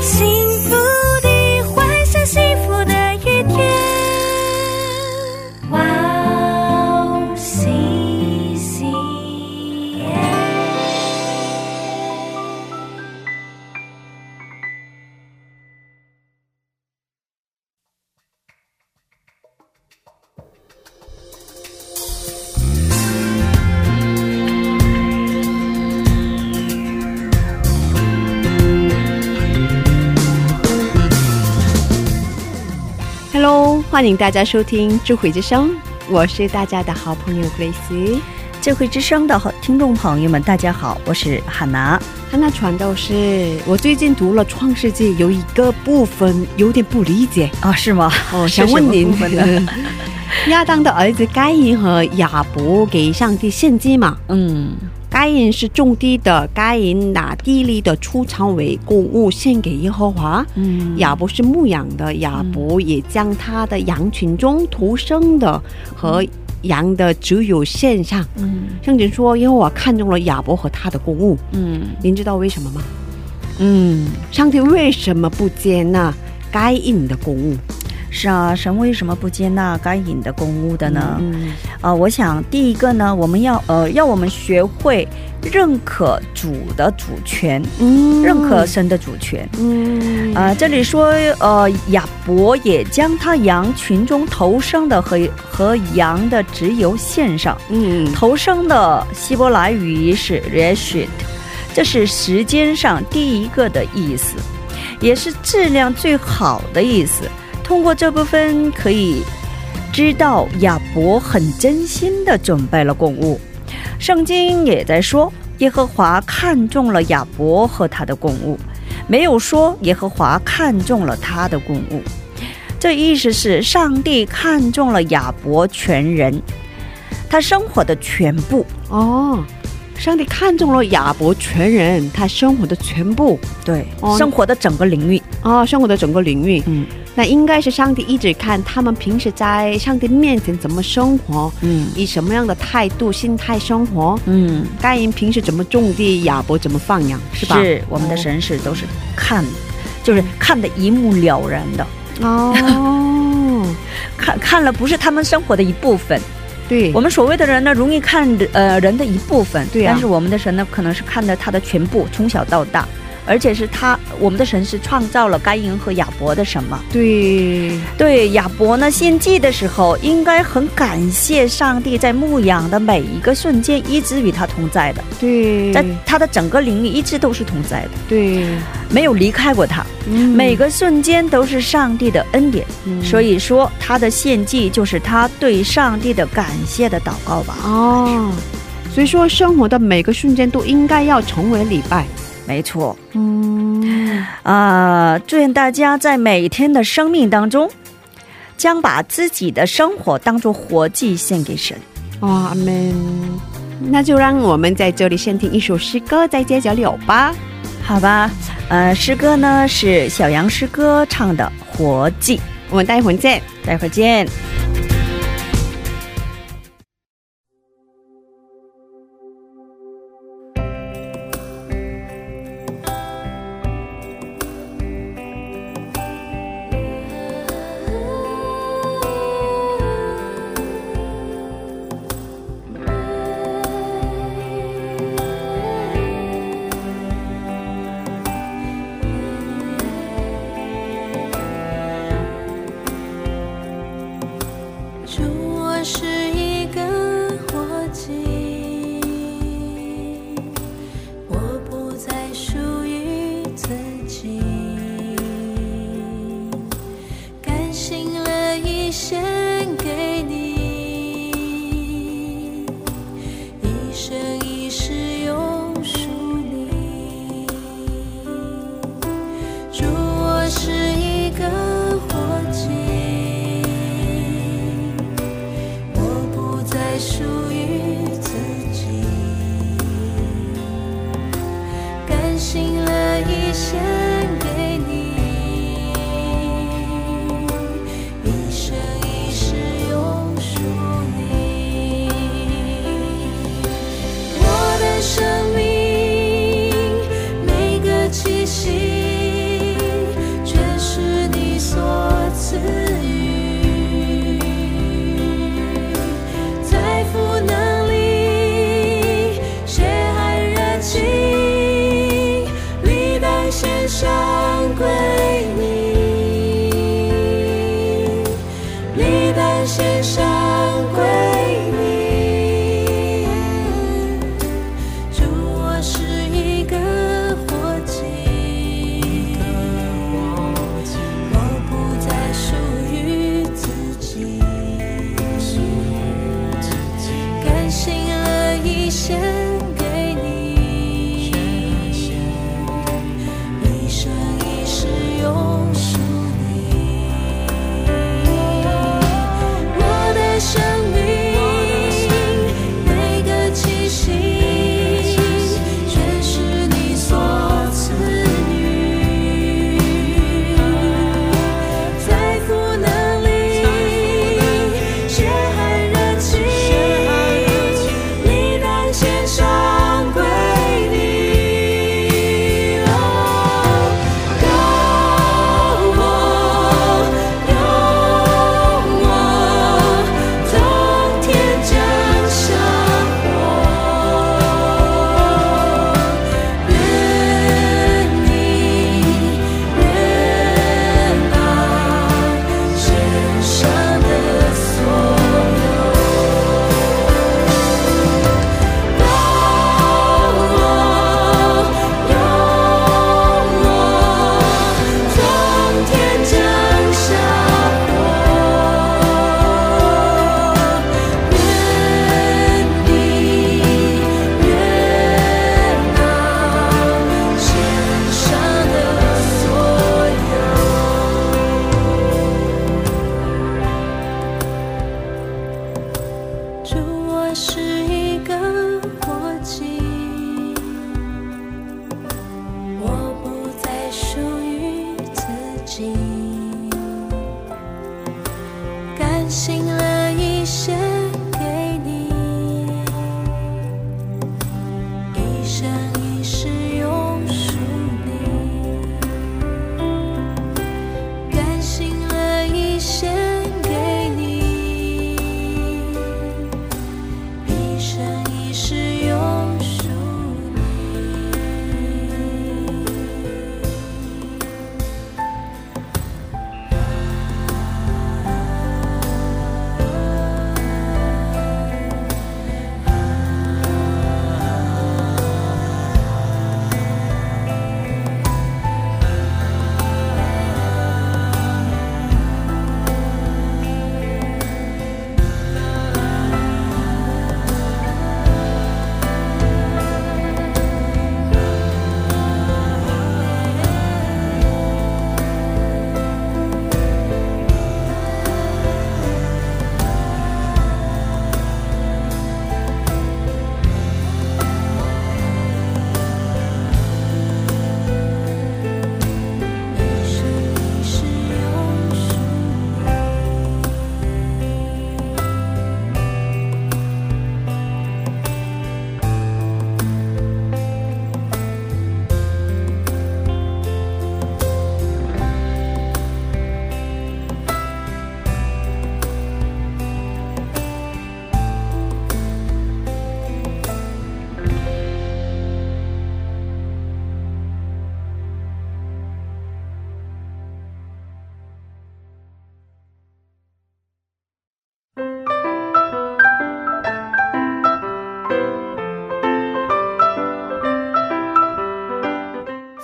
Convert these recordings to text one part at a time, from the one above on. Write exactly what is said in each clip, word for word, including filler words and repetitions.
幸福的幻想幸福的一天와우 씨씨 Hello, 欢迎大家收听智慧之声，我是大家的好朋友 Grace。 智慧之声的听众朋友们，大家好，我是汉娜。 汉娜传道士，我最近读了创世纪有一个部分有点不理解啊，是吗？想问您，亚当的儿子该隐和亚伯给上帝献祭嘛，嗯，该隐是种地的，该隐拿地里的出产为供物献给耶和华，亚伯是牧羊的，亚伯也将他的羊群中头生的和 羊的只有献上。嗯，上帝为什么不接纳该隐的供物？是啊，神为什么不接纳该隐的供物的呢？啊，我想第一个呢，我们要呃要我们学会认可主的主权，认可神的主权。啊，这里说呃亚伯也将他羊群中头生的和羊的只有献上。嗯，头生的希伯来语是 reshit， 这是时间上第一个的意思， 也是质量最好的意思。 通过这部分可以知道亚伯很真心的准备了供物。圣经也在说耶和华看中了亚伯和他的供物，没有说耶和华看中了他的供物，这意思是上帝看中了亚伯全人，他生活的全部。哦， 上帝看中了亚伯全人，他生活的全部。对，生活的整个领域。哦，上帝的整个领域。嗯，那应该是上帝一直看他们平时在上帝面前怎么生活，以什么样的态度心态生活。嗯，该隐平时怎人是怎么种地，亚伯怎么放羊，是吧？是，我们的神是都是看，就是看得一目了然的。哦，看了不是他们生活的一部分。 对，亚伯呢献祭的时候应该很感谢上帝在牧羊的每一个瞬间一直与他同在的。对，他的整个领域一直都是同在的。对，没有离开过他。每个瞬间都是上帝的恩典，所以说他的献祭就是他对上帝的感谢的祷告吧。哦，所以说生活的每个瞬间都应该要成为礼拜。没错。嗯啊，祝愿大家在每天的生命当中将把自己的生活当作活祭献给神。哇，阿们。那就让我们在这里先听一首诗歌，再接着聊吧。 好吧，诗歌呢是小羊诗歌唱的《活祭》，我们待会儿见，待会儿见。献上归你。主，我是一个活祭，我不再属于自己，甘心乐意献给你，一生一世永属你。我的生命，每个气息。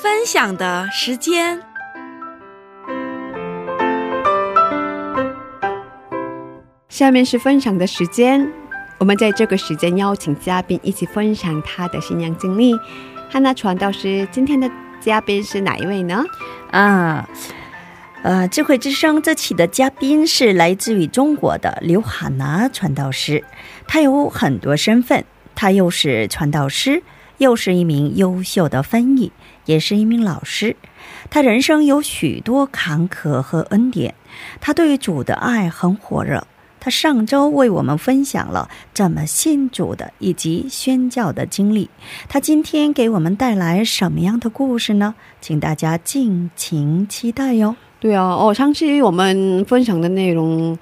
分享的时间，下面是分享的时间。我们在这个时间邀请嘉宾一起分享他的信仰经历。 哈娜传道师，今天的嘉宾是哪一位呢？ 啊 呃，智慧之声这期的嘉宾是来自于中国的刘哈娜传道师，他有很多身份，他又是传道师， 又是一名优秀的翻译，也是一名老师。他人生有许多坎坷和恩典，他对于主的爱很火热，他上周为我们分享了这么信主的以及宣教的经历，他今天给我们带来什么样的故事呢？请大家敬请期待哟。对啊，哦，上次我们分享的内容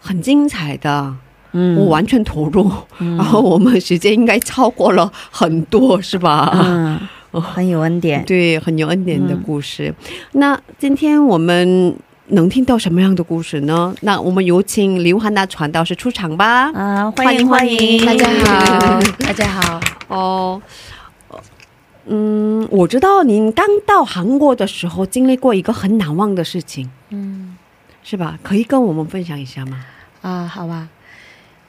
很精彩的， 我完全投入，然后我们时间应该超过了很多，是吧？很有恩典，对，很有恩典的故事。那今天我们能听到什么样的故事呢？那我们有请刘汉娜传道士出场吧。欢迎欢迎大家好大家好。嗯，我知道您刚到韩国的时候经历过一个很难忘的事情，是吧？可以跟我们分享一下吗？啊，好啊，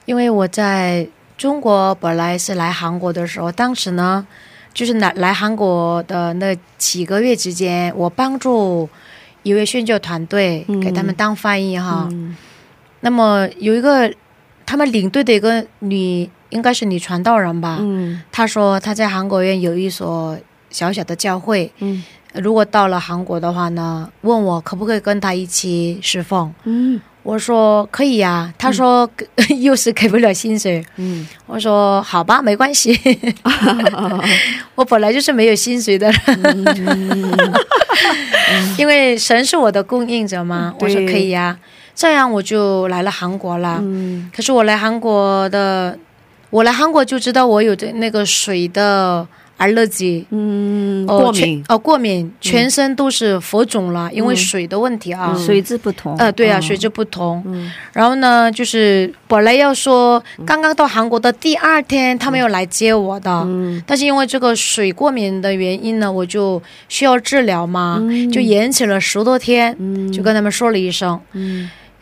因为我在中国本来是来韩国的时候，当时呢就是来韩国的那几个月之间，我帮助 因为神是我的供应者嘛，我就可以呀。这样我就来了韩国啦。可是我来韩国的，我来韩国就知道我有那个水的 allergy，过敏，哦过敏，全身都是浮肿了，因为水的问题啊，水质不同。呃，对啊，水质不同。然后呢，就是本来要说刚刚到韩国的第二天他没有来接我的，但是因为这个水过敏的原因呢，我就需要治疗嘛，就延迟了十多天，就跟他们说了一声。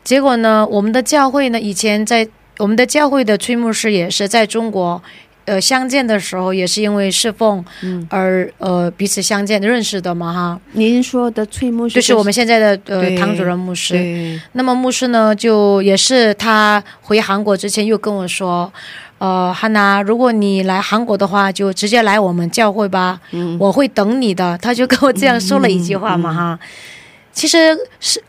结果呢，我们的教会呢，以前在我们的教会的崔牧师也是在中国 呃彼此相见的时候也是因为侍奉而呃彼此相见认识的嘛哈。您说的崔牧师就是我们现在的呃堂主任牧师。那么牧师呢就也是他回韩国之前又跟我说，呃汉娜，如果你来韩国的话就直接来我们教会吧，我会等你的。他就跟我这样说了一句话嘛哈。 其实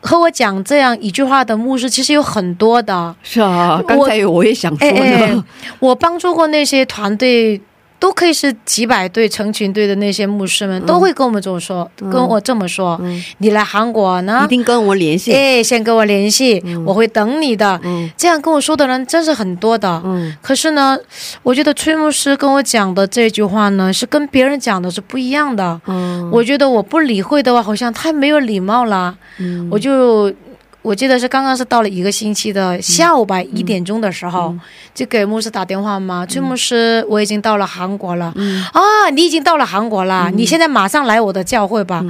和我讲这样一句话的牧师其实有很多的，是啊，刚才我也想说呢，我帮助过那些团队都可以是几百对成群队的那些牧师们都会跟我们这么说，跟我这么说，你来韩国呢一定跟我联系，哎，先跟我联系，我会等你的。这样跟我说的人真是很多的。可是呢我觉得崔牧师跟我讲的这句话呢是跟别人讲的是不一样的，我觉得我不理会的话好像太没有礼貌了。我就我记得是 刚刚是到了一个星期的下午吧，一点钟的时候，就给牧师打电话嘛，崔牧师我已经到了韩国了啊，你已经到了韩国啦，你现在马上来我的教会吧。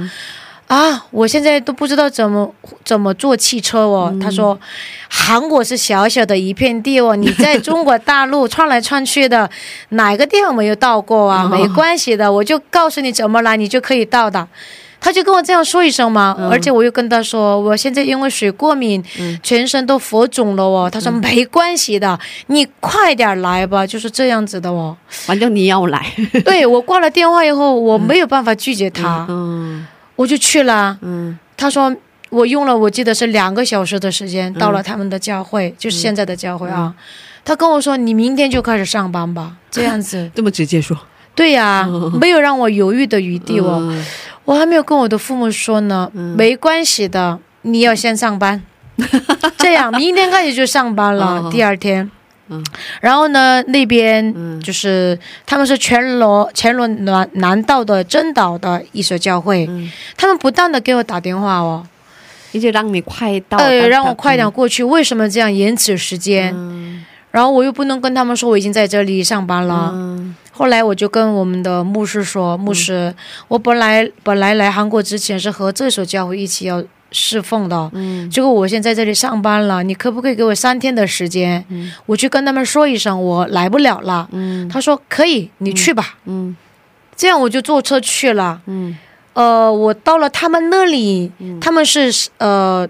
啊，我现在都不知道怎么怎么坐汽车哦。他说韩国是小小的一片地哦，你在中国大陆窜来窜去的哪个地方没有到过啊，没关系的，我就告诉你怎么来你就可以到的。 他就跟我这样说一声嘛，而且我又跟他说我现在因为水过敏全身都浮肿了哦，他说没关系的，你快点来吧，就是这样子的哦。反正你要来。对，我挂了电话以后我没有办法拒绝他，我就去了。他说我用了我记得是两个小时的时间到了他们的教会，就是现在的教会啊。他跟我说你明天就开始上班吧，这样子这么直接说。 对呀，没有让我犹豫的余地哦。我还没有跟我的父母说呢，没关系的，你要先上班。这样明天开始就上班了，第二天。然后呢那边就是他们是全罗南道的真岛的一所教会，他们不断的给我打电话哦，一直让你快到，让我快点过去，为什么这样延迟时间？然后我又不能跟他们说我已经在这里上班了。 后来我就跟我们的牧师说，牧师我本来本来来韩国之前是和这所教会一起要侍奉的，结果我现在这里上班了，你可不可以给我三天的时间，我去跟他们说一声我来不了了。他说可以，你去吧。这样我就坐车去了，呃我到了他们那里，他们是呃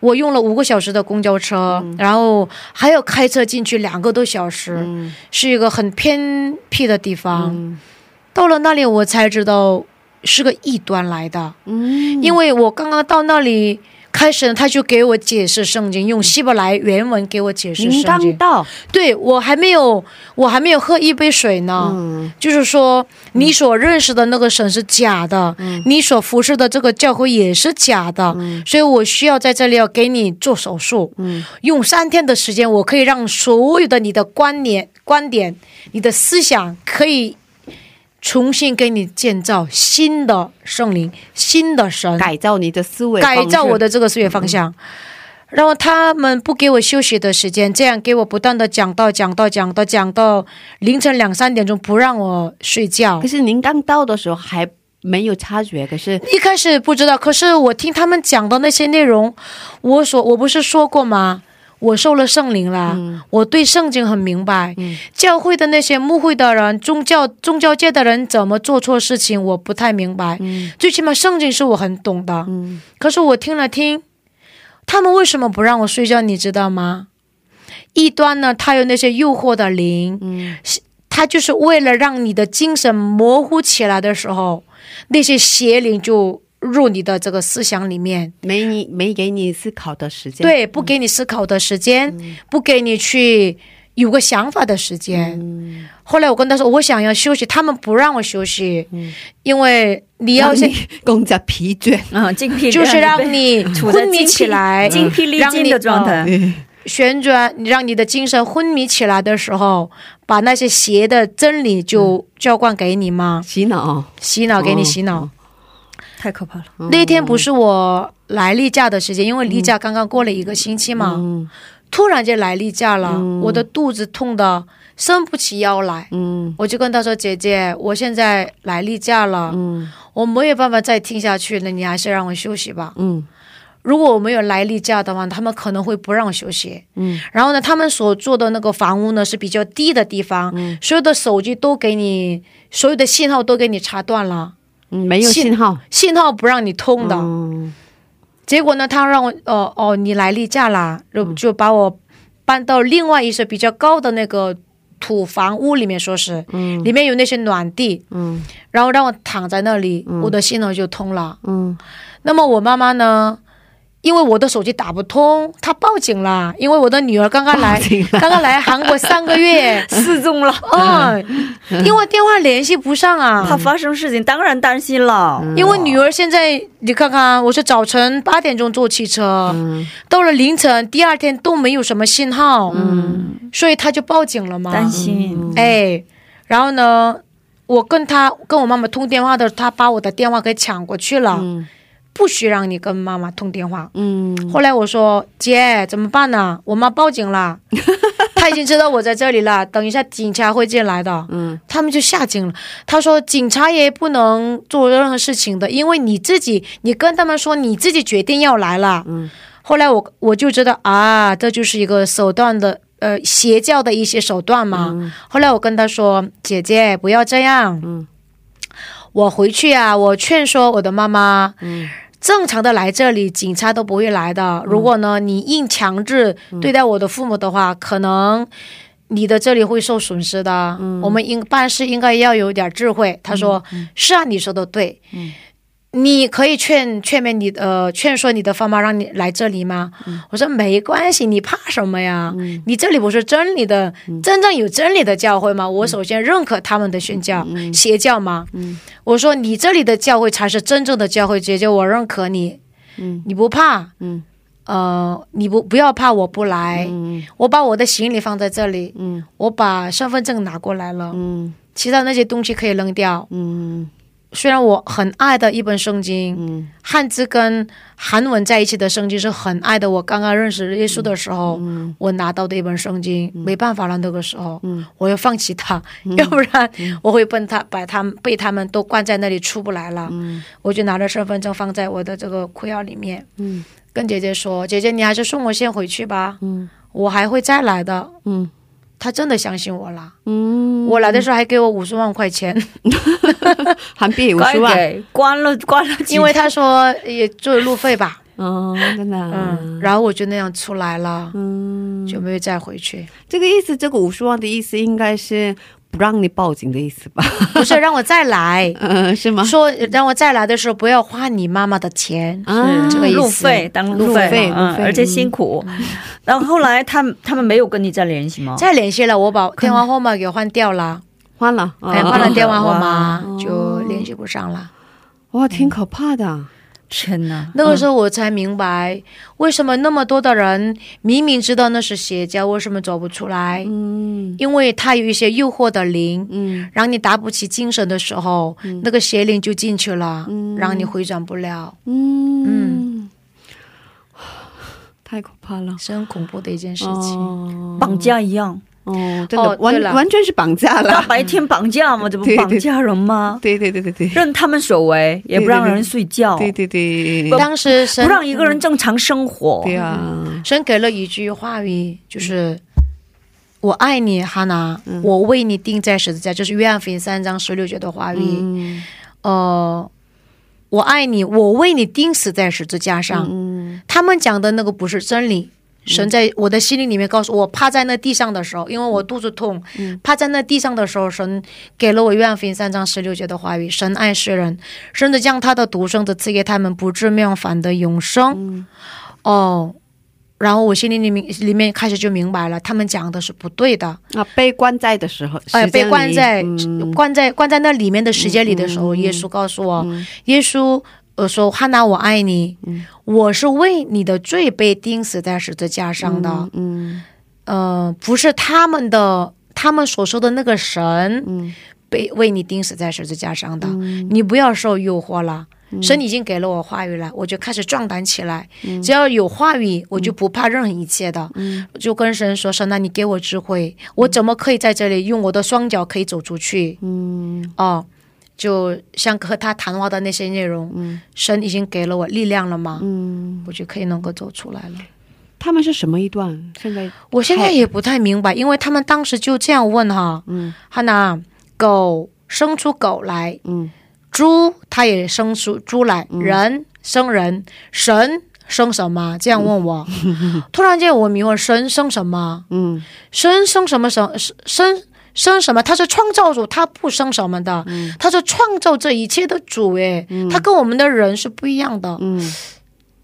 我用了五个小时的公交车，然后还有开车进去两个多小时，是一个很偏僻的地方。 到了那里我才知道是个异端来的，因为我刚刚到那里开始他就给我解释圣经，用希伯来原文给我解释圣经。您刚到，对，我还没有我还没有喝一杯水呢，就是说你所认识的那个神是假的，你所服侍的这个教会也是假的，所以我需要在这里要给你做手术，用三天的时间我可以让所有的你的观点观点你的思想可以重新给你建造新的圣灵，新的神，改造你的思维，改造我的这个思维方向，然后他们不给我休息的时间，这样给我不断的讲道讲道讲道讲到凌晨两三点钟不让我睡觉。可是您刚到的时候还 没有察觉，可是一开始不知道，可是我听他们讲的那些内容，我所我不是说过吗，我受了圣灵啦，我对圣经很明白，教会的那些牧会的人宗教宗教界的人怎么做错事情我不太明白，最起码圣经是我很懂的，可是我听了听他们为什么不让我睡觉，你知道吗？异端呢，他有那些诱惑的灵， 他就是为了让你的精神模糊起来的时候，那些邪灵就入你的这个思想里面，没给你思考的时间，对，不给你思考的时间，不给你去有个想法的时间。后来我跟他说我想要休息，他们不让我休息，因为你要让你精疲倦，精疲力尽的状态， 旋转，让你的精神昏迷起来的时候，把那些邪的真理就浇灌给你嘛，洗脑洗脑给你洗脑，太可怕了。那天不是我来例假的时间，因为例假刚刚过了一个星期嘛，突然间来例假了，我的肚子痛的伸不起腰来，我就跟他说姐姐我现在来例假了，我没有办法再听下去了，你还是让我休息吧。 如果我没有来例假的话，他们可能会不让我休息。然后呢，他们所做的那个房屋呢是比较低的地方，所有的手机都给你，所有的信号都给你查断了，没有信号，信号不让你通的。结果呢，他让我哦，你来例假了，就把我搬到另外一所比较高的那个土房屋里面说是，里面有那些暖地，然后让我躺在那里，我的信号就通了。那么我妈妈呢， 因为我的手机打不通，她报警了，因为我的女儿刚刚来刚刚来韩国三个月失踪了，嗯，因为电话联系不上啊，她发生事情当然担心了，因为女儿现在你看看我是早晨八点钟坐汽车到了凌晨第二天都没有什么信号，嗯，所以她就报警了嘛，担心，哎，然后呢我跟她跟我妈妈通电话的时候，她把我的电话给抢过去了， 不许让你跟妈妈通电话。后来我说姐怎么办呢，我妈报警了，她已经知道我在这里了，等一下警察会进来的，他们就下警了，他说警察也不能做任何事情的，因为你自己你跟他们说你自己决定要来了。后来我我就知道啊，这就是一个手段的邪教的一些手段嘛。后来我跟他说姐姐不要这样， 正常的来这里警察都不会来的，如果呢你硬强制对待我的父母的话，可能你的这里会受损失的，我们应该办事应该要有点智慧。他说是啊，你说的对，你可以劝劝勉你呃劝说你的爸妈让你来这里吗？我说没关系，你怕什么呀，你这里不是真理的，真正有真理的教会吗，我首先认可他们的宣教，邪教吗。我说你这里的教会才是真正的教会，姐姐我认可你，你不怕？你不要怕我不来，我把我的行李放在这里，我把身份证拿过来了。其他那些东西可以扔掉。 虽然我很爱的一本圣经，汉字跟韩文在一起的圣经是很爱的，我刚刚认识耶稣的时候我拿到的一本圣经没办法让那个时候我又放弃它，要不然我会被他把他被他们都关在那里出不来了。我就拿着身份证放在我的这个裤腰里面跟姐姐说，姐姐你还是送我先回去吧，我还会再来的。 他真的相信我了，我来的时候还给我五十万块钱，很便宜，五十万，关给关了，因为他说也做路费吧，真的，然后我就那样出来了，就没有再回去。这个意思，这个五十万的意思应该是不让你报警的意思吧？不是让我再来，是吗？说让我再来的时候不要花你妈妈的钱，这个意思，路费当路费，而且辛苦。然后后来他们他们没有跟你再联系吗？再联系了，我把电话号码给换掉了，换了，换了电话号码就联系不上了。哇，挺可怕的。天哪，那个时候我才明白为什么那么多的人明明知道那是邪教，为什么走不出来，因为他有一些诱惑的灵，让你打不起精神的时候，那个邪灵就进去了，让你回转不了。太可怕了，是很恐怖的一件事情，绑架一样。 哦，对了，完全是绑架了，白天绑架嘛，这不绑架人吗？对对对对对，让他们所为也不让人睡觉。对对对对对，当时神给了一句话语，就是我爱你哈娜，我为你钉在十字架，这是约翰福音三章十六节的话语。呃我爱你，我为你钉死在十字架上，他们讲的那个不是真理， 神在我的心灵里面告诉我，趴在那地上的时候，因为我肚子痛，趴在那地上的时候，神给了我约翰福音三章十六节的话语，神爱世人，深的将他的独生子赐给他们，不至灭亡反的永生。哦，然后我心里里面开始就明白了，他们讲的是不对的。被关在的时候，被关在关在那里面的十诫里的时候，耶稣告诉我，耶稣 说哈娜我爱你，我是为你的罪被钉死在十字架上的，不是他们的他们所说的那个神为你钉死在十字架上的，你不要受诱惑了，神已经给了我话语了，我就开始壮胆起来，只要有话语我就不怕任何一切的，就跟神说，神那你给我智慧，我怎么可以在这里用我的双脚可以走出去。哦， 就像和他谈话的那些内容，神已经给了我力量了吗？我就可以能够走出来了。他们是什么一段？现在我现在也不太明白，因为他们当时就这样问哈，哈娜狗生出狗来，猪它也生出猪来，人生人，神生什么？这样问我。突然间我明一问，神生什么？嗯，神生什么？他是创造主，他不生什么的，他是 创造这一切的主。诶，他跟我们的人是不一样的，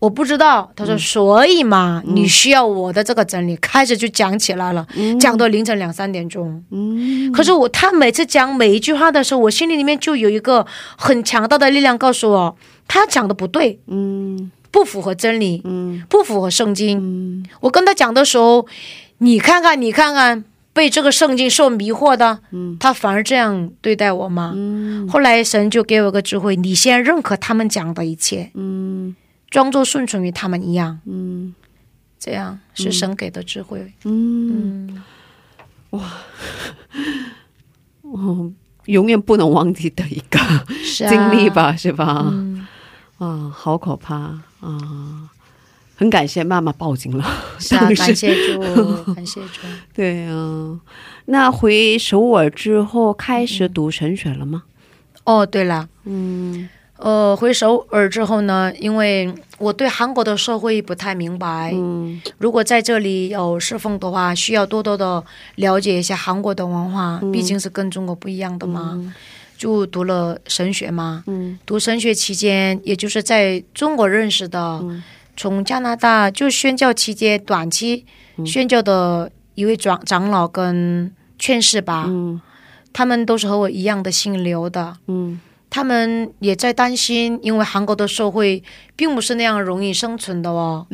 我不知道他说所以嘛，你需要我的这个真理，开始就讲起来了，讲到凌晨两三点钟。可是我他每次讲每一句话的时候，我心里里面就有一个很强大的力量告诉我他讲的不对，不符合真理，不符合圣经。我跟他讲的时候，你看看你看看， 被这个圣经说迷惑的，他反而这样对待我吗？后来神就给我个智慧，你先认可他们讲的一切，装作顺从于他们一样。这样是神给的智慧。哇，我永远不能忘记的一个经历吧，是吧？啊，好可怕啊！ 很感谢妈妈报警了，是感谢主，感谢主。对啊，那回首尔之后开始读神学了吗？哦，对了，嗯，呃，回首尔之后呢，因为我对韩国的社会不太明白，如果在这里有侍奉的话，需要多多的了解一下韩国的文化，毕竟是跟中国不一样的嘛。 就读了神学嘛，读神学期间也就是在中国认识的从加拿大就宣教期间短期宣教的一位长长老跟劝士吧，他们都是和我一样的姓刘的，他们也在担心，因为韩国的社会并不是那样容易生存的哦，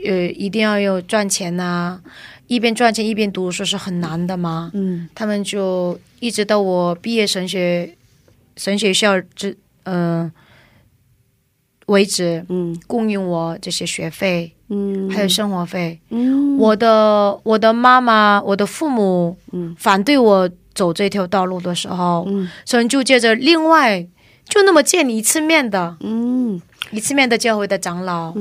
一定要有赚钱啊， 一边赚钱一边读书是很难的嘛，他们就一直到我毕业神学校为止供应我这些学费还有生活费。我的我的妈妈我的父母反对我走这条道路的时候，神就借着另外就那么见你一次面的 一次面的教会的长老，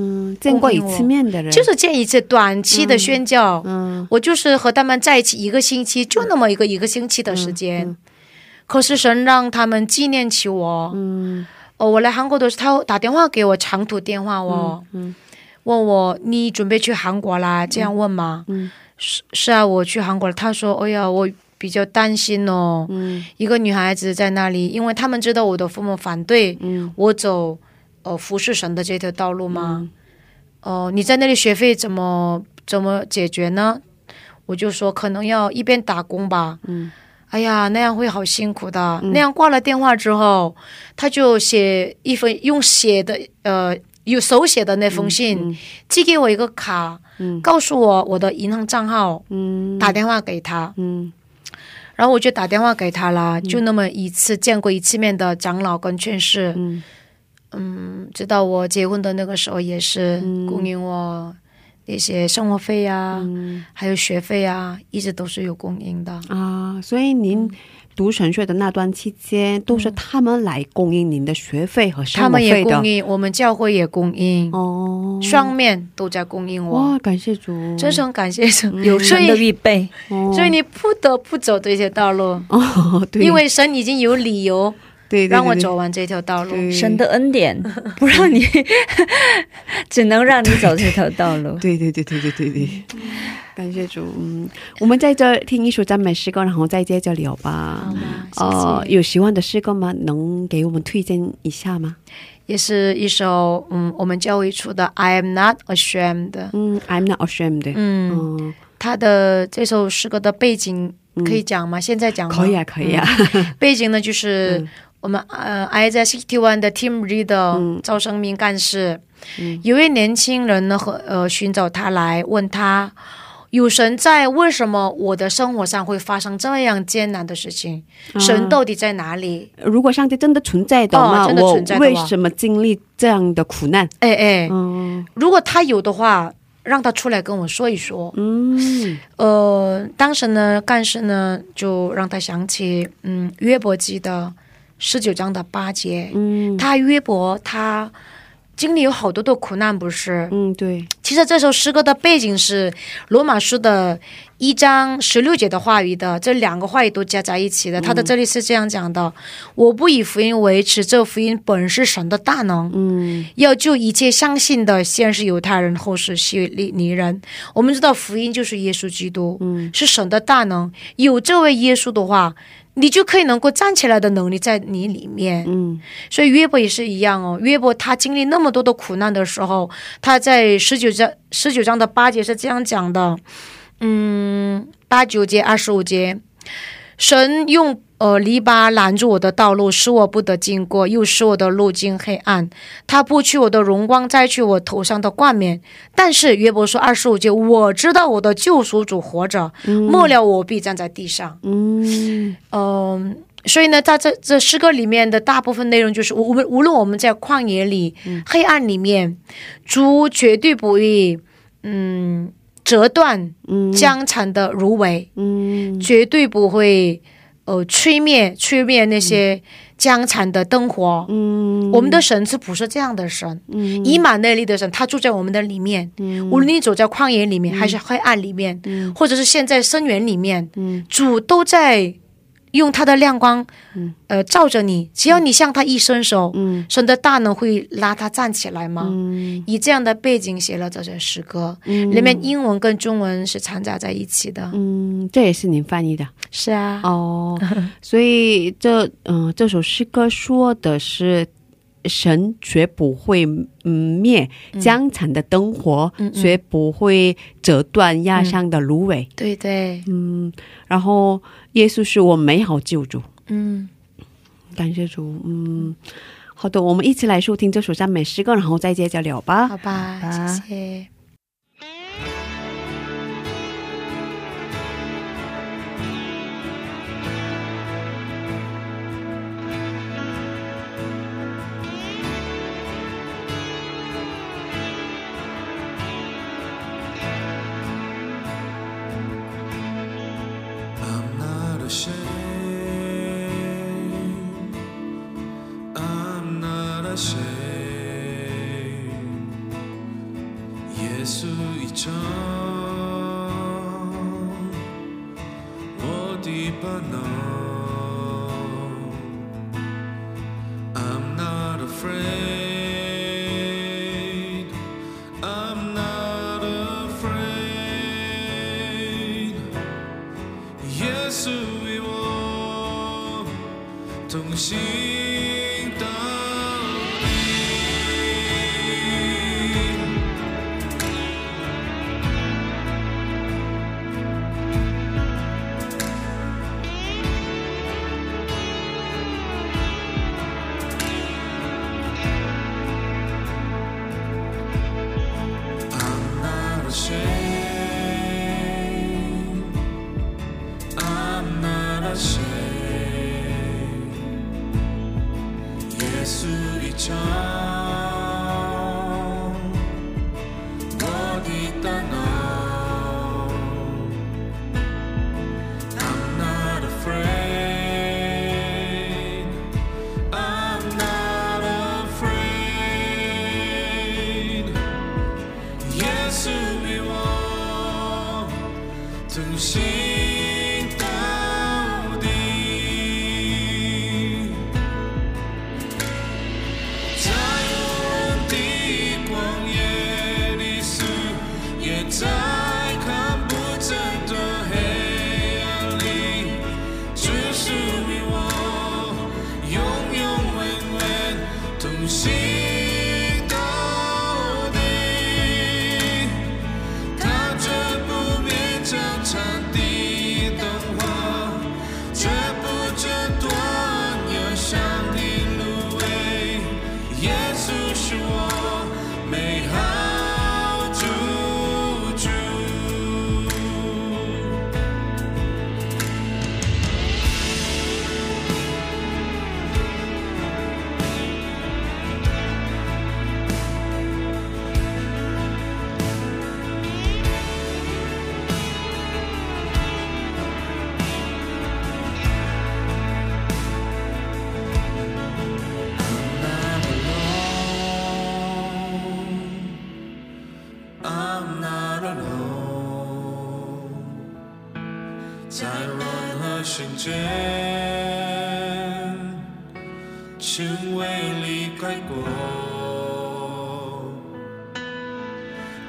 见过一次面的人，就是见一次短期的宣教，我就是和他们在一起一个星期就那么一个一个星期的时间。可是神让他们纪念起我，我来韩国的时候打电话给我这样问嘛，是啊我去韩国了，他说哎呀我 比较担心哦，一个女孩子在那里，因为他们知道我的父母反对我走呃服侍神的这条道路嘛，哦你在那里学费怎么怎么解决呢？我就说可能要一边打工吧，哎呀那样会好辛苦的，那样挂了电话之后他就写一封用写的呃有手写的那封信、嗯嗯、寄给我一个卡、嗯、告诉我我的银行账号、嗯、打电话给他、嗯、然后我就打电话给他了、嗯、就那么一次见过一次面的长老跟劝士 嗯, 嗯，直到我结婚的那个时候也是供应我一些生活费啊、嗯、还有学费啊一直都是有供应的啊。所以您读神学的那段期间都是他们来供应您的学费和生活费的。他们也供应，我们教会也供应、哦、双面都在供应我。哇，感谢主，真是感谢主、嗯、有神的预备、哦、所以你不得不走这些道路、哦、对，因为神已经有理由对对对对让我走完这条道路，神的恩典不让你只能让你走这条道路。对对对对对对对，感谢主。嗯，我们在这听一首赞美诗歌，然后再接着聊吧。哦、呃，有喜欢的诗歌吗？能给我们推荐一下吗？也是一首嗯，我们教会出的《I am not ashamed》。嗯，《I am not ashamed》。嗯，他的这首诗歌的背景可以讲吗？现在讲吗？可以啊，可以啊。嗯、背景呢就是。嗯我们呃 I S sixty-one 的 Team Leader 赵生明干事、嗯、有位年轻人呢和呃寻找他来问他有神在为什么我的生活上会发生这样艰难的事情、啊、神到底在哪里，如果上帝真的存在的话、哦、真的存在的话我为什么经历这样的苦难，哎哎、嗯，如果他有的话让他出来跟我说一说。嗯，呃，当时呢干事呢就让他想起嗯约伯记的十九章的八节，嗯，他约伯他经历有好多的苦难，不是？嗯，对。其实这首诗歌的背景是罗马书的一章十六节的话语的，这两个话语都加在一起的。他的这里是这样讲的、嗯：我不以福音为耻，这福音本是神的大能，嗯，要救一切相信的，先是犹太人，后是希利尼人。我们知道福音就是耶稣基督，嗯，是神的大能。有这位耶稣的话。你就可以能够站起来的能力在你里面，嗯，所以约伯也是一样哦。约伯他经历那么多的苦难的时候，他在十九章十九章的八节是这样讲的，嗯，八九节二十五节，神用呃篱笆拦住我的道路，使我不得经过，又使我的路径黑暗。他不去我的荣光，摘去我头上的冠冕。但是约伯说二十五节，我知道我的救赎主活着，末了我必站在地上。嗯，呃、所以呢，在这这诗歌里面的大部分内容就是，我们无论我们在旷野里、嗯、黑暗里面，主绝对不会，嗯，折断江城的芦苇，嗯，绝对不会。呃，吹灭吹灭那些江残的灯火。嗯，我们的神是不是这样的神？嗯，以马内利的神，他住在我们的里面。嗯，无论你走在旷野里面，嗯、还是黑暗里面、嗯，或者是现在深渊里面，嗯，主都在用他的亮光，嗯、呃，照着你。只要你向他一伸手，嗯，神的大能会拉他站起来吗？嗯，以这样的背景写了这首诗歌，嗯，里面英文跟中文是掺杂在一起的。嗯，这也是您翻译的。是啊，哦、oh, 所以这嗯、呃、这首诗歌说的是神绝不会嗯灭江残的灯火、嗯、绝不会折断压伤的芦苇、嗯、对对，嗯，然后耶稣是我美好救主。嗯，感谢主。嗯，好的，我们一起来收听这首赞美诗歌，然后再接着聊吧。好吧，好吧，谢谢。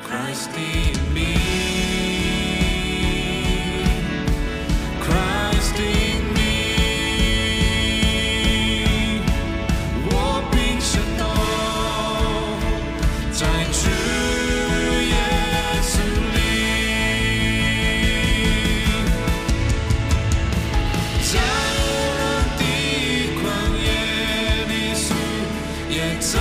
Christ in me, Christ in me, 我并且都在主耶稣里，在无人的旷野里，主也在。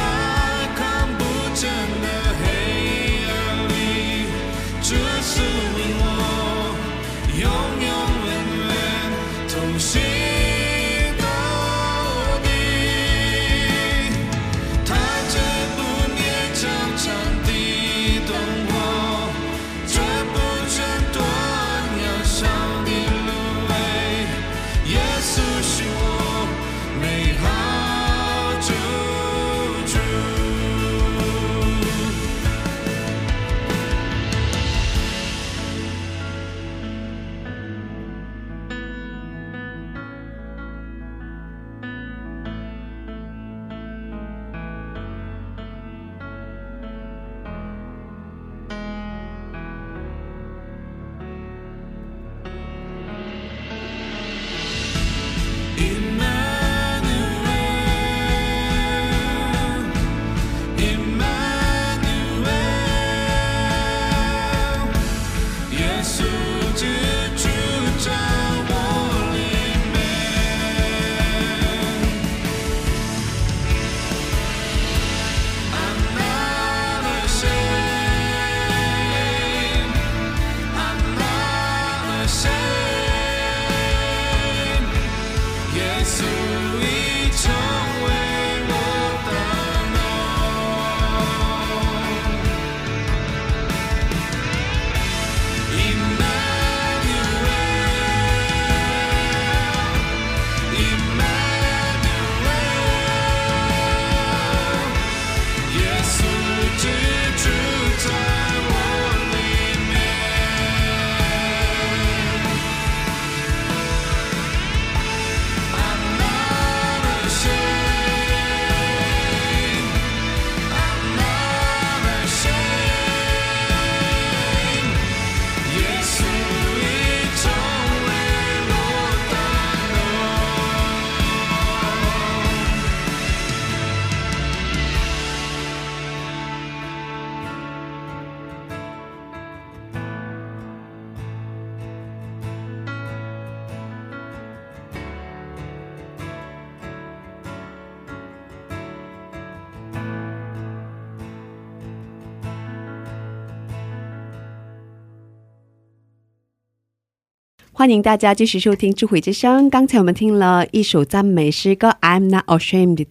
欢迎大家继续收听智慧之声。刚才我们听了一首赞美诗歌 I'm Not Ashamed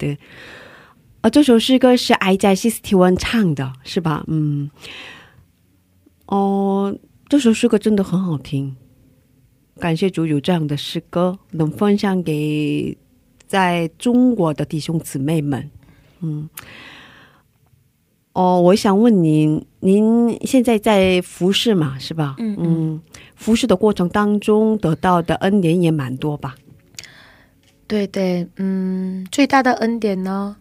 这首诗歌是I在西斯提文唱的是吧。 嗯， 这首诗歌真的很好听，感谢主有这样的诗歌能分享给在中国的弟兄姊妹们。哦我想问您，您现在在服侍嘛是吧？嗯，服侍的过程当中得到的恩典也蛮多吧？对对，嗯，最大的恩典呢，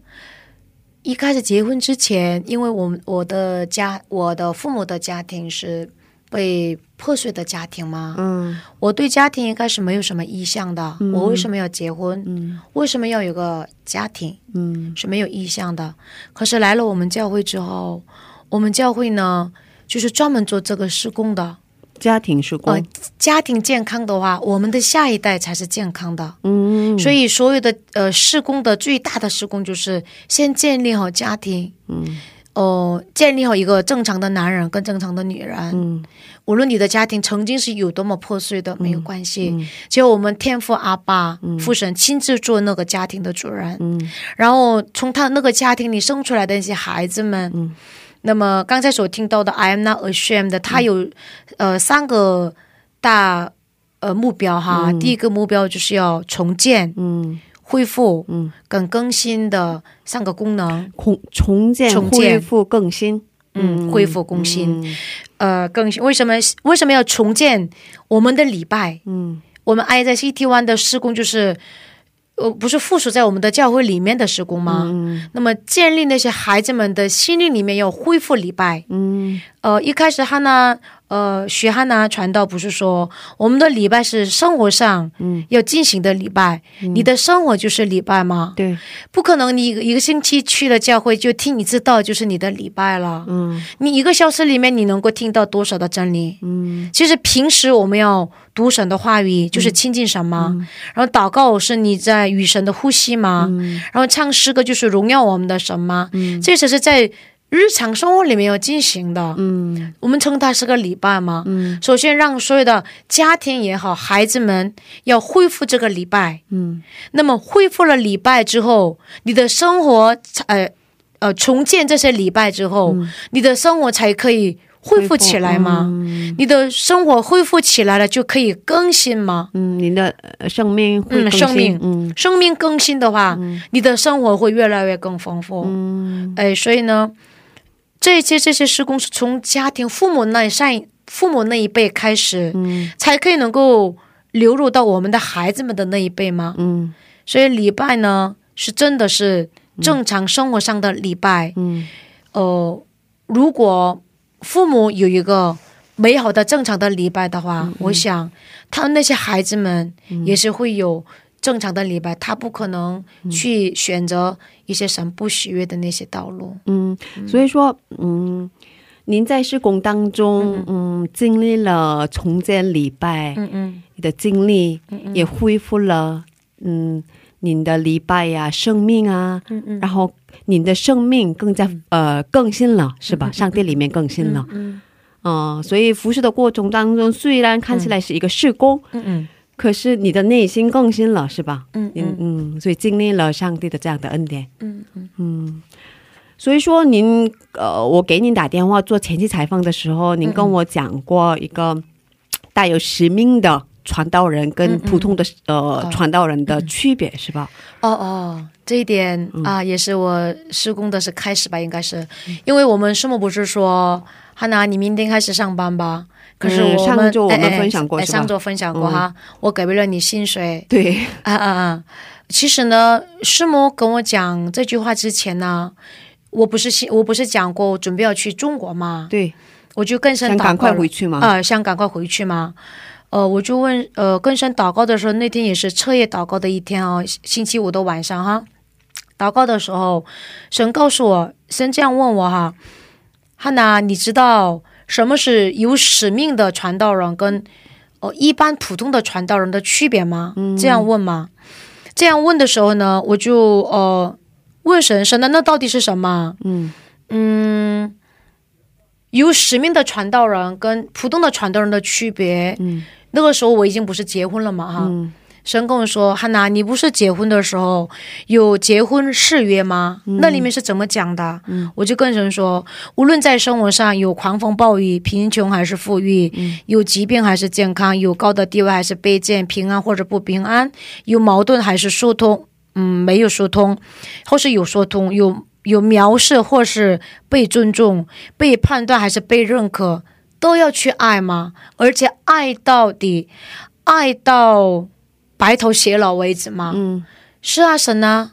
一开始结婚之前，因为我我的家我的父母的家庭是被破碎的家庭嘛，嗯，我对家庭应该是没有什么意向的，我为什么要结婚，为什么要有个家庭，嗯，什么有意向的？可是来了我们教会之后，我们教会呢就是专门做这个事工的家庭事工，家庭健康的话，我们的下一代才是健康的，嗯，所以所有的呃事工的最大的事工就是先建立好家庭，嗯， 哦，建立好一个正常的男人跟正常的女人，无论你的家庭曾经是有多么破碎的没有关系，只有我们天父阿爸父神亲自做那个家庭的主人，然后从他那个家庭里生出来的那些孩子们，那么刚才所听到的 I am not ashamed 他有三个大目标哈，第一个目标就是要重建 恢复跟更新的三个功能，重建恢复更新 嗯，恢复更新，呃，更新。为什么？为什么要重建我们的礼拜？嗯，我们爱在一起听完的事工就是，呃，不是复述在我们的教会里面的事工吗？那么建立那些孩子们的心灵里面要恢复礼拜。嗯，呃，一开始哈呢，呃，雪哈呢传道不是说我们的礼拜是生活上要进行的礼拜，你的生活就是礼拜吗？对。不可能你一个星期去了教会就听一次道就是你的礼拜了。嗯，你一个小时里面你能够听到多少的真理？其实平时我们要读神的话语，就是亲近神嘛。 然后祷告是你在与神的呼吸嘛。然后唱诗歌就是荣耀我们的神嘛，这才是在日常生活里面要进行的。我们称它是个礼拜嘛。首先让所有的家庭也好，孩子们要恢复这个礼拜。那么恢复了礼拜之后，你的生活呃重建这些礼拜之后，你的生活才可以 恢复起来嘛，你的生活恢复起来了就可以更新嘛。嗯，你的生命会更新。嗯，生命更新的话，你的生活会越来越更丰富。哎，所以呢，这些这些施工是从家庭父母那一上父母那一辈开始才可以能够流入到我们的孩子们的那一辈嘛。嗯，所以礼拜呢是真的是正常生活上的礼拜。呃，如果 父母有一个美好的正常的礼拜的话，我想他们那些孩子们也是会有正常的礼拜，他不可能去选择一些神不喜悦的那些道路。嗯，所以说嗯您在事工当中嗯经历了重建礼拜的经历，也恢复了嗯您的礼拜呀生命啊，然后 你的生命更加呃更新了是吧？上帝里面更新了。嗯，所以服侍的过程当中虽然看起来是一个事工，可是你的内心更新了是吧？嗯嗯，所以经历了上帝的这样的恩典。嗯嗯，所以说您呃我给你打电话做前期采访的时候，您跟我讲过一个带有使命的传道人跟普通的呃传道人的区别是吧？哦哦， 这一点啊也是我施工的是开始吧，应该是因为我们师母不是说 哈娜你明天开始上班吧， 可是我们上周我们分享过是吧？上周分享过哈，我给不了你薪水。对啊啊啊，其实呢师母跟我讲这句话之前呢，我不是我不是讲过我准备要去中国嘛？对，我就更想赶快回去嘛。呃想赶快回去嘛。 呃我就问呃跟神祷告的时候，那天也是彻夜祷告的一天哦，星期五的晚上哈，祷告的时候神告诉我，神这样问我哈，哈娜你知道什么是有使命的传道人跟呃一般普通的传道人的区别吗？这样问吗？这样问的时候呢，我就呃问神，神的那到底是什么？嗯嗯， 有使命的传道人跟普通的传道人的区别。那个时候我已经不是结婚了嘛哈，神跟我说，哈娜你不是结婚的时候有结婚誓约吗？那里面是怎么讲的？我就跟神说，无论在生活上有狂风暴雨、贫穷还是富裕，有疾病还是健康，有高的地位还是卑贱，平安或者不平安，有矛盾还是疏通，嗯，没有疏通，或是有疏通，有有藐视或是被尊重、被判断还是被认可，都要去爱吗？而且爱到底，爱到白头偕老为止吗？嗯，是啊，神啊，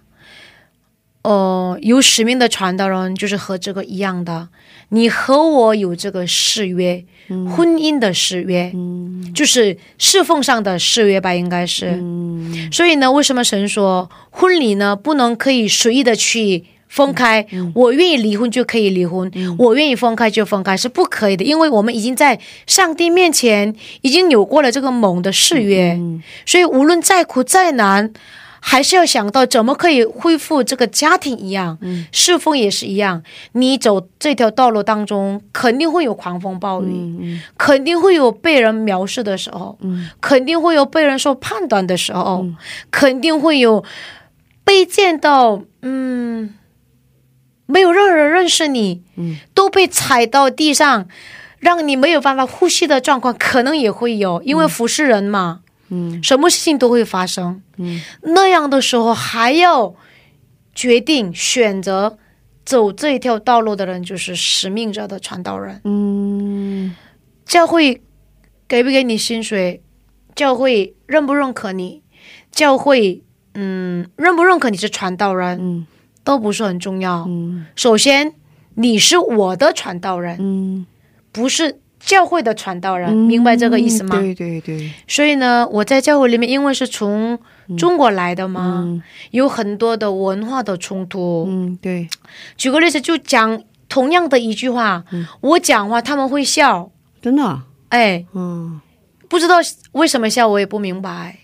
呃，有使命的传道人就是和这个一样的，你和我有这个誓约、嗯、婚姻的誓约、嗯、就是侍奉上的誓约吧，应该是、嗯、所以呢，为什么神说婚礼呢不能可以随意的去分开、嗯、我愿意离婚就可以离婚、嗯、我愿意分开就分开，是不可以的，因为我们已经在上帝面前已经有过了这个盟的誓约、嗯、所以无论再苦再难，还是要想到怎么可以恢复这个家庭一样、嗯、侍奉也是一样，你走这条道路当中肯定会有狂风暴雨、嗯嗯、肯定会有被人藐视的时候、嗯、肯定会有被人说判断的时候、嗯、肯定会有被见到嗯，没有任何人认识你、嗯、都被踩到地上让你没有办法呼吸的状况可能也会有，因为服侍人嘛、嗯什么事情都会发生、嗯、那样的时候还要决定选择走这一条道路的人就是使命者的传道人、嗯、教会给不给你薪水，教会认不认可你，教会、嗯、认不认可你是传道人、嗯、都不是很重要、嗯、首先你是我的传道人、嗯、不是教会的传道人、嗯、明白这个意思吗？对对对。所以呢，我在教会里面，因为是从中国来的嘛、嗯、有很多的文化的冲突。嗯，对。举个例子，就讲同样的一句话、嗯、我讲话他们会笑。真的、啊、哎、嗯、不知道为什么笑，我也不明白，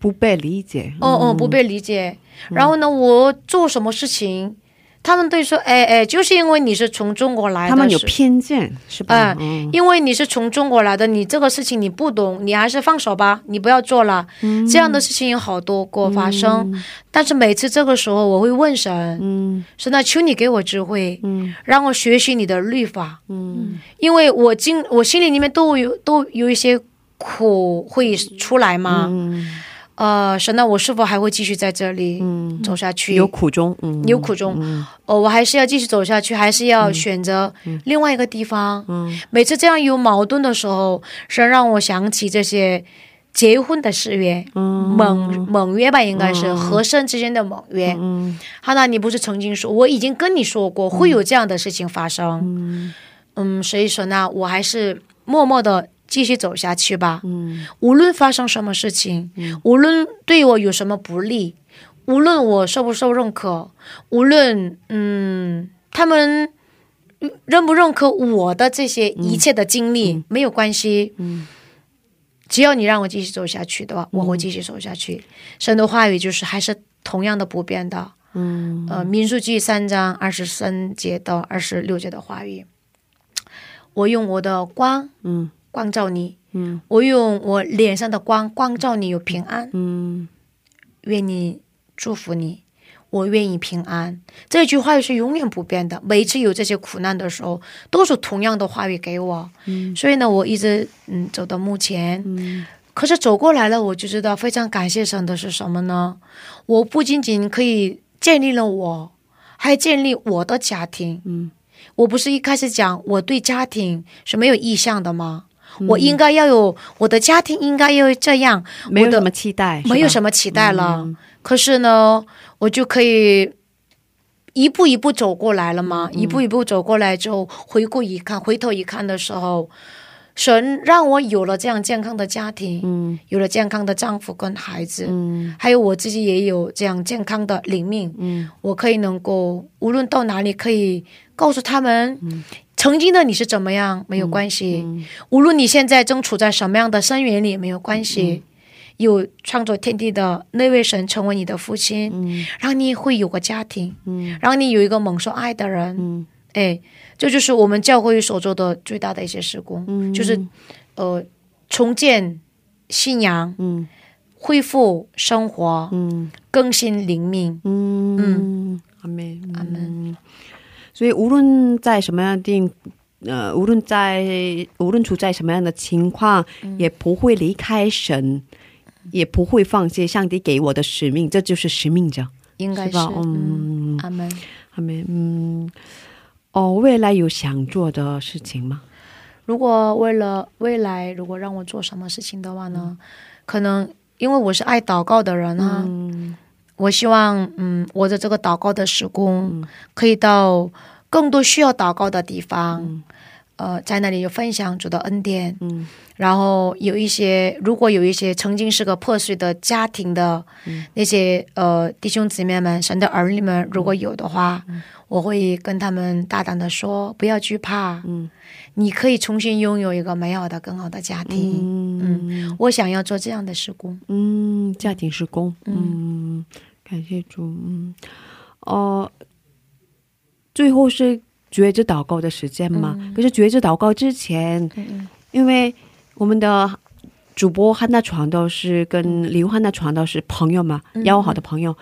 不被理解。哦哦、嗯嗯、不被理解、嗯、然后呢我做什么事情他们对说，哎哎，就是因为你是从中国来的，他们有偏见是吧、嗯嗯、因为你是从中国来的，你这个事情你不懂，你还是放手吧，你不要做了、嗯、这样的事情有好多过发生、嗯、但是每次这个时候我会问神、嗯、神啊，求你给我智慧、嗯、让我学习你的律法、嗯、因为我经我心里里面都有都有一些苦会出来嘛、嗯呃，神啊，我是否还会继续在这里、嗯、走下去？有苦衷、嗯、有苦衷、嗯呃、我还是要继续走下去，还是要选择另外一个地方、嗯嗯、每次这样有矛盾的时候，神让我想起这些结婚的誓约、嗯、盟, 盟约吧，应该是、嗯、和神之间的盟约、嗯、哈娜，你不是曾经说我已经跟你说过会有这样的事情发生， 嗯, 嗯，所以神啊，我还是默默的继续走下去吧、嗯、无论发生什么事情、嗯、无论对我有什么不利，无论我受不受认可，无论嗯他们认不认可我的这些一切的经历、嗯嗯、没有关系、嗯、只要你让我继续走下去的话、嗯、我会继续走下去。神的话语就是还是同样的不变的、嗯呃、民数记三章二十三节到二十六节的话语，我用我的光嗯光照你、嗯、我用我脸上的光光照你有平安、嗯、愿你祝福你，我愿意平安，这句话语是永远不变的，每次有这些苦难的时候都是同样的话语给我、嗯、所以呢我一直、嗯、走到目前、嗯、可是走过来了，我就知道非常感谢神的是什么呢，我不仅仅可以建立了我，还建立我的家庭、嗯、我不是一开始讲我对家庭是没有意向的吗，我应该要有、嗯、我的家庭应该要这样，没有什么期待，没有什么期待了、嗯、可是呢我就可以一步一步走过来了嘛、嗯、一步一步走过来之后回顾一看，回头一看的时候，神让我有了这样健康的家庭、嗯、有了健康的丈夫跟孩子、嗯、还有我自己也有这样健康的灵命、嗯、我可以能够无论到哪里可以告诉他们、嗯，曾经的你是怎么样没有关系、嗯嗯、无论你现在正处在什么样的深渊里没有关系、嗯、有创造天地的那位神成为你的父亲、嗯、让你会有个家庭、嗯、让你有一个蒙受爱的人、嗯哎、这就是我们教会所做的最大的一些事工、嗯、就是、呃、重建信仰、嗯、恢复生活、嗯、更新灵命，嗯，阿们阿们。所以无论在什么样的呃，无论在无论处在什么样的情况、嗯、也不会离开神，也不会放弃上帝给我的使命，这就是使命者，应该 是, 是吧？嗯，阿们、嗯、阿们。嗯，哦，未来有想做的事情吗？如果未来未来如果让我做什么事情的话呢，可能因为我是爱祷告的人哈，我希望嗯我的这个祷告的时工可以到更多需要祷告的地方， 呃在那里有分享主的恩典，然后有一些如果有一些曾经是个破碎的家庭的那些呃弟兄姊妹们，神的儿女们如果有的话，我会跟他们大胆的说不要惧怕，你可以重新拥有一个美好的更好的家庭。我想要做这样的事工，家庭事工。嗯，家庭事工。哦，最后是 觉知祷告之前，因为我们的主播汉娜传道是跟刘汉娜传道是朋友嘛，邀好的朋友。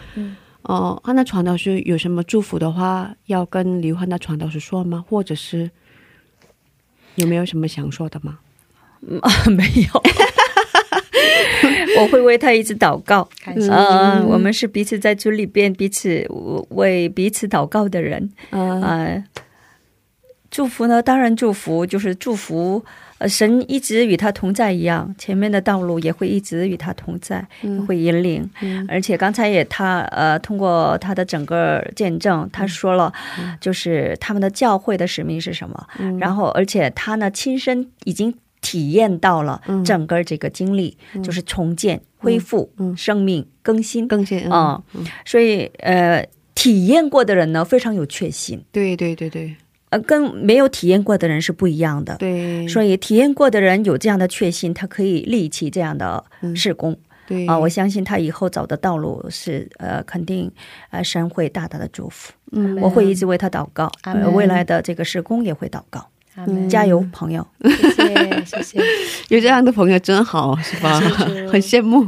汉娜传道是有什么祝福的话要跟刘汉娜传道是说吗？或者是有没有什么想说的吗？没有，我会为他一直祷告，我们是彼此在主里边彼此为彼此祷告的人。 祝福呢，当然祝福，就是祝福神一直与他同在一样。前面的道路也会一直与他同在，会引领。而且刚才也他通过他的整个见证，他说了，就是他们的教会的使命是什么，然后而且他呢亲身已经体验到了整个这个经历，重建恢复生命更新更新啊。所以呃体验过的人呢非常有确信。对对对对， 跟没有体验过的人是不一样的，所以体验过的人有这样的确信，他可以立起这样的事工。我相信他以后走的道路是肯定神会大大的祝福。我会一直为他祷告，未来的这个事工也会祷告。加油朋友，谢谢谢谢。有这样的朋友真好，是吧？很羡慕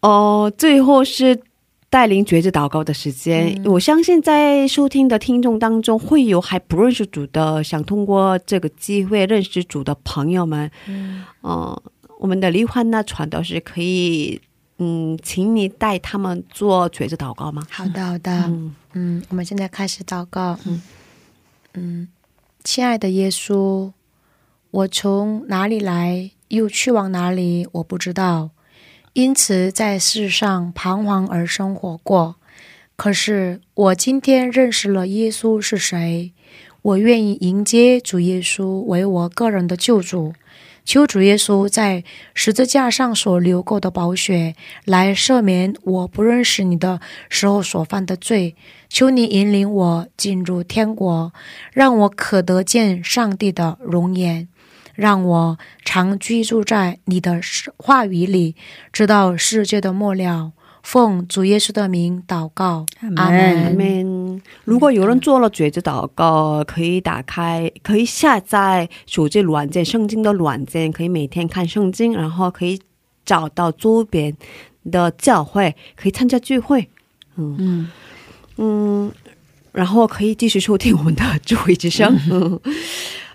哦。最后是 带领觉知祷告的时间，我相信在收听的听众当中会有还不认识主的，想通过这个机会认识主的朋友们，我们的李焕娜传道士可以请你带他们做觉知祷告吗？好的好的，我们现在开始祷告。亲爱的耶稣，我从哪里来又去往哪里我不知道， 因此在世上彷徨而生活过，可是我今天认识了耶稣是谁，我愿意迎接主耶稣为我个人的救主，求主耶稣在十字架上所流过的宝血来赦免我不认识你的时候所犯的罪，求你引领我进入天国，让我可得见上帝的容颜， 让我常居住在你的话语里，直到世界的末了。奉主耶稣的名祷告，阿们。如果有人做了觉知祷告，可以打开，可以下载手机软件圣经的软件，可以每天看圣经，然后可以找到周边的教会，可以参加聚会。嗯嗯，然后可以继续收听我们的主日之声。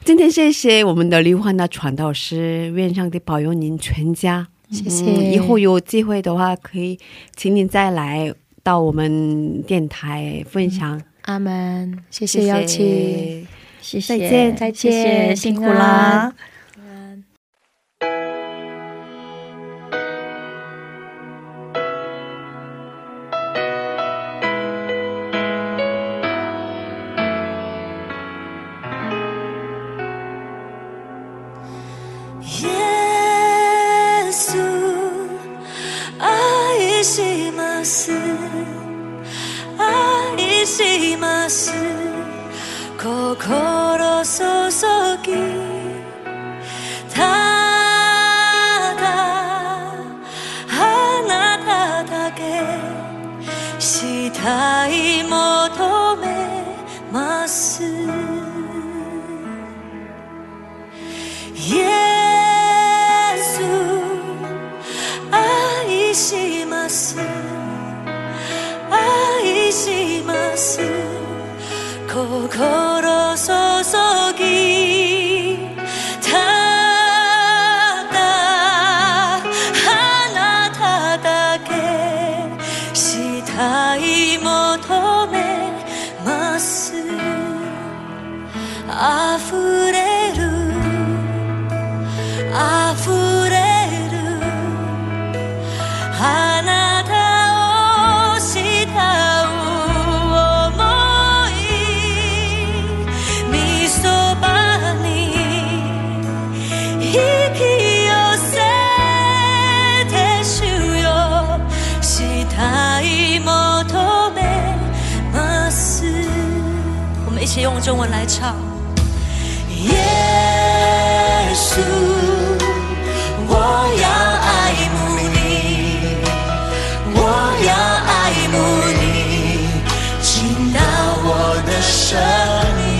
今天谢谢我们的刘汉娜传道师，愿上帝保佑您全家。谢谢，以后有机会的话可以请您再来到我们电台分享。阿们，谢谢邀请，谢谢，再见再见，辛苦啦。 愛します愛します心注ぎ用中文来唱 耶稣 我要爱慕你 我要爱慕你 进到我的生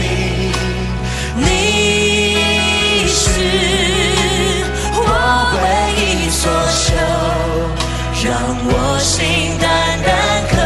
命 你是我唯一所求 让我心单单渴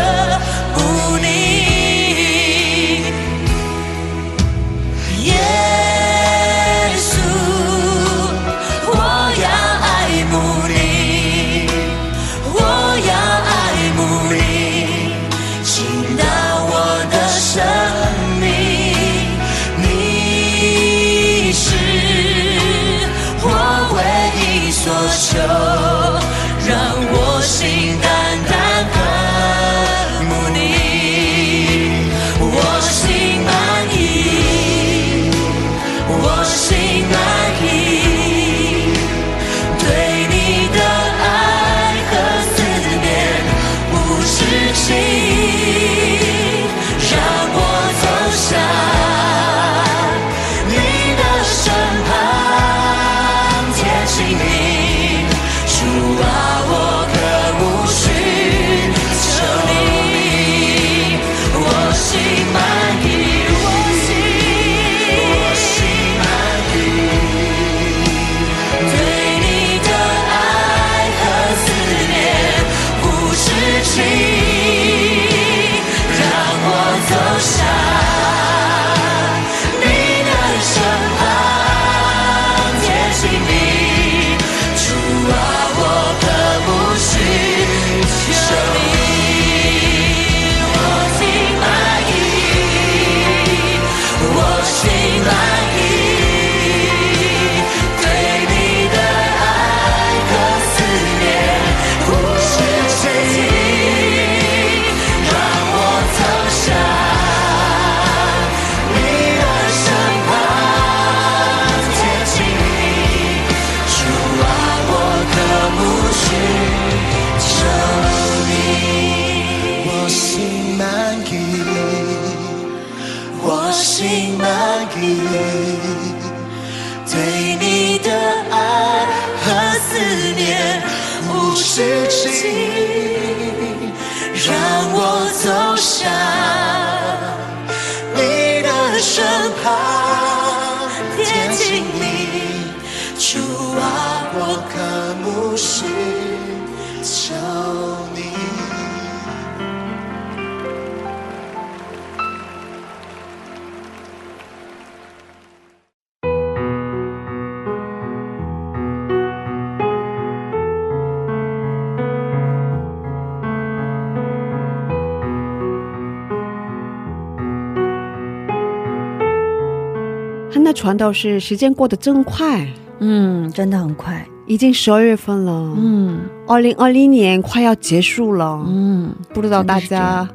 传道士时间过得真快，嗯，真的很快， 已经十二月份了， 嗯， 二零二零年 快要结束了， 嗯， 不知道大家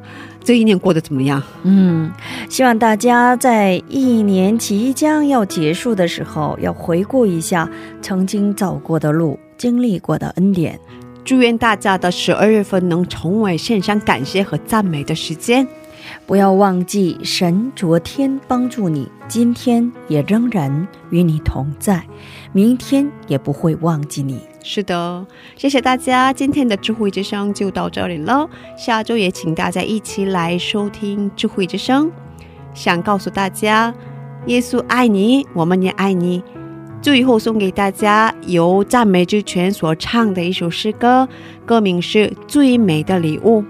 这一年过得怎么样？ 嗯， 希望大家在一年即将要结束的时候要回顾一下曾经走过的路，经历过的恩典。 祝愿大家的十二月份能成为献上感谢和赞美的时间， 不要忘记神昨天帮助你，今天也仍然与你同在，明天也不会忘记你。是的，谢谢大家，今天的智慧之声就到这里了，下周也请大家一起来收听智慧之声，想告诉大家耶稣爱你，我们也爱你。 最后送给大家由赞美之泉所唱的一首诗歌，歌名是最美的礼物。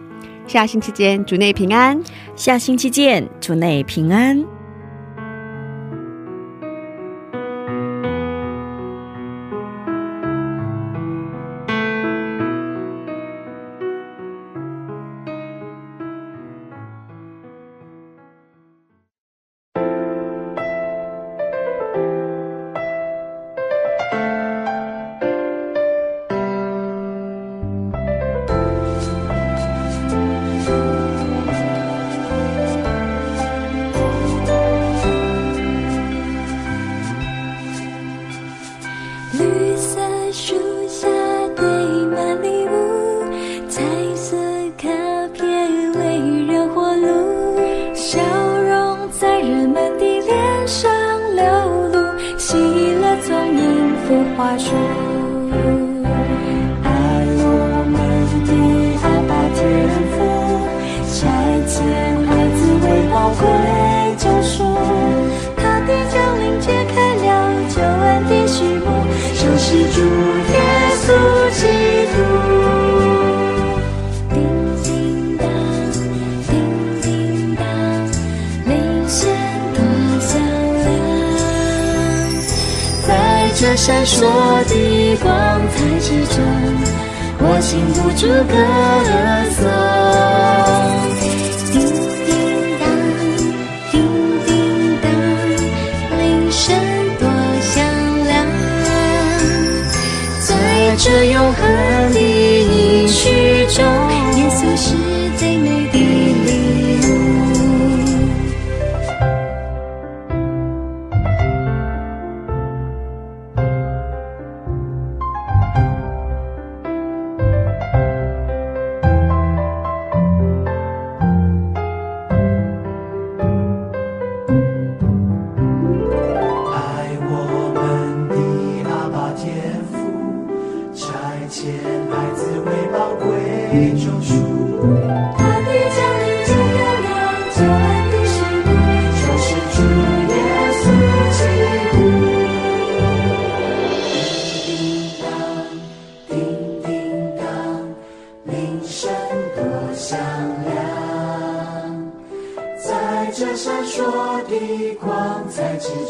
下星期见，主内平安。下星期见，主内平安。这闪烁的光彩之中，我禁不住歌颂。叮叮当，叮叮当，铃声多响亮。在这永恒的音曲中，耶稣是最美的礼物。 最永恒的音曲中，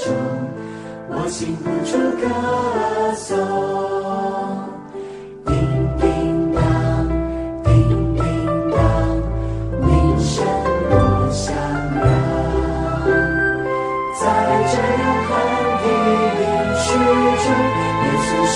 耶稣是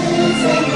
最美的。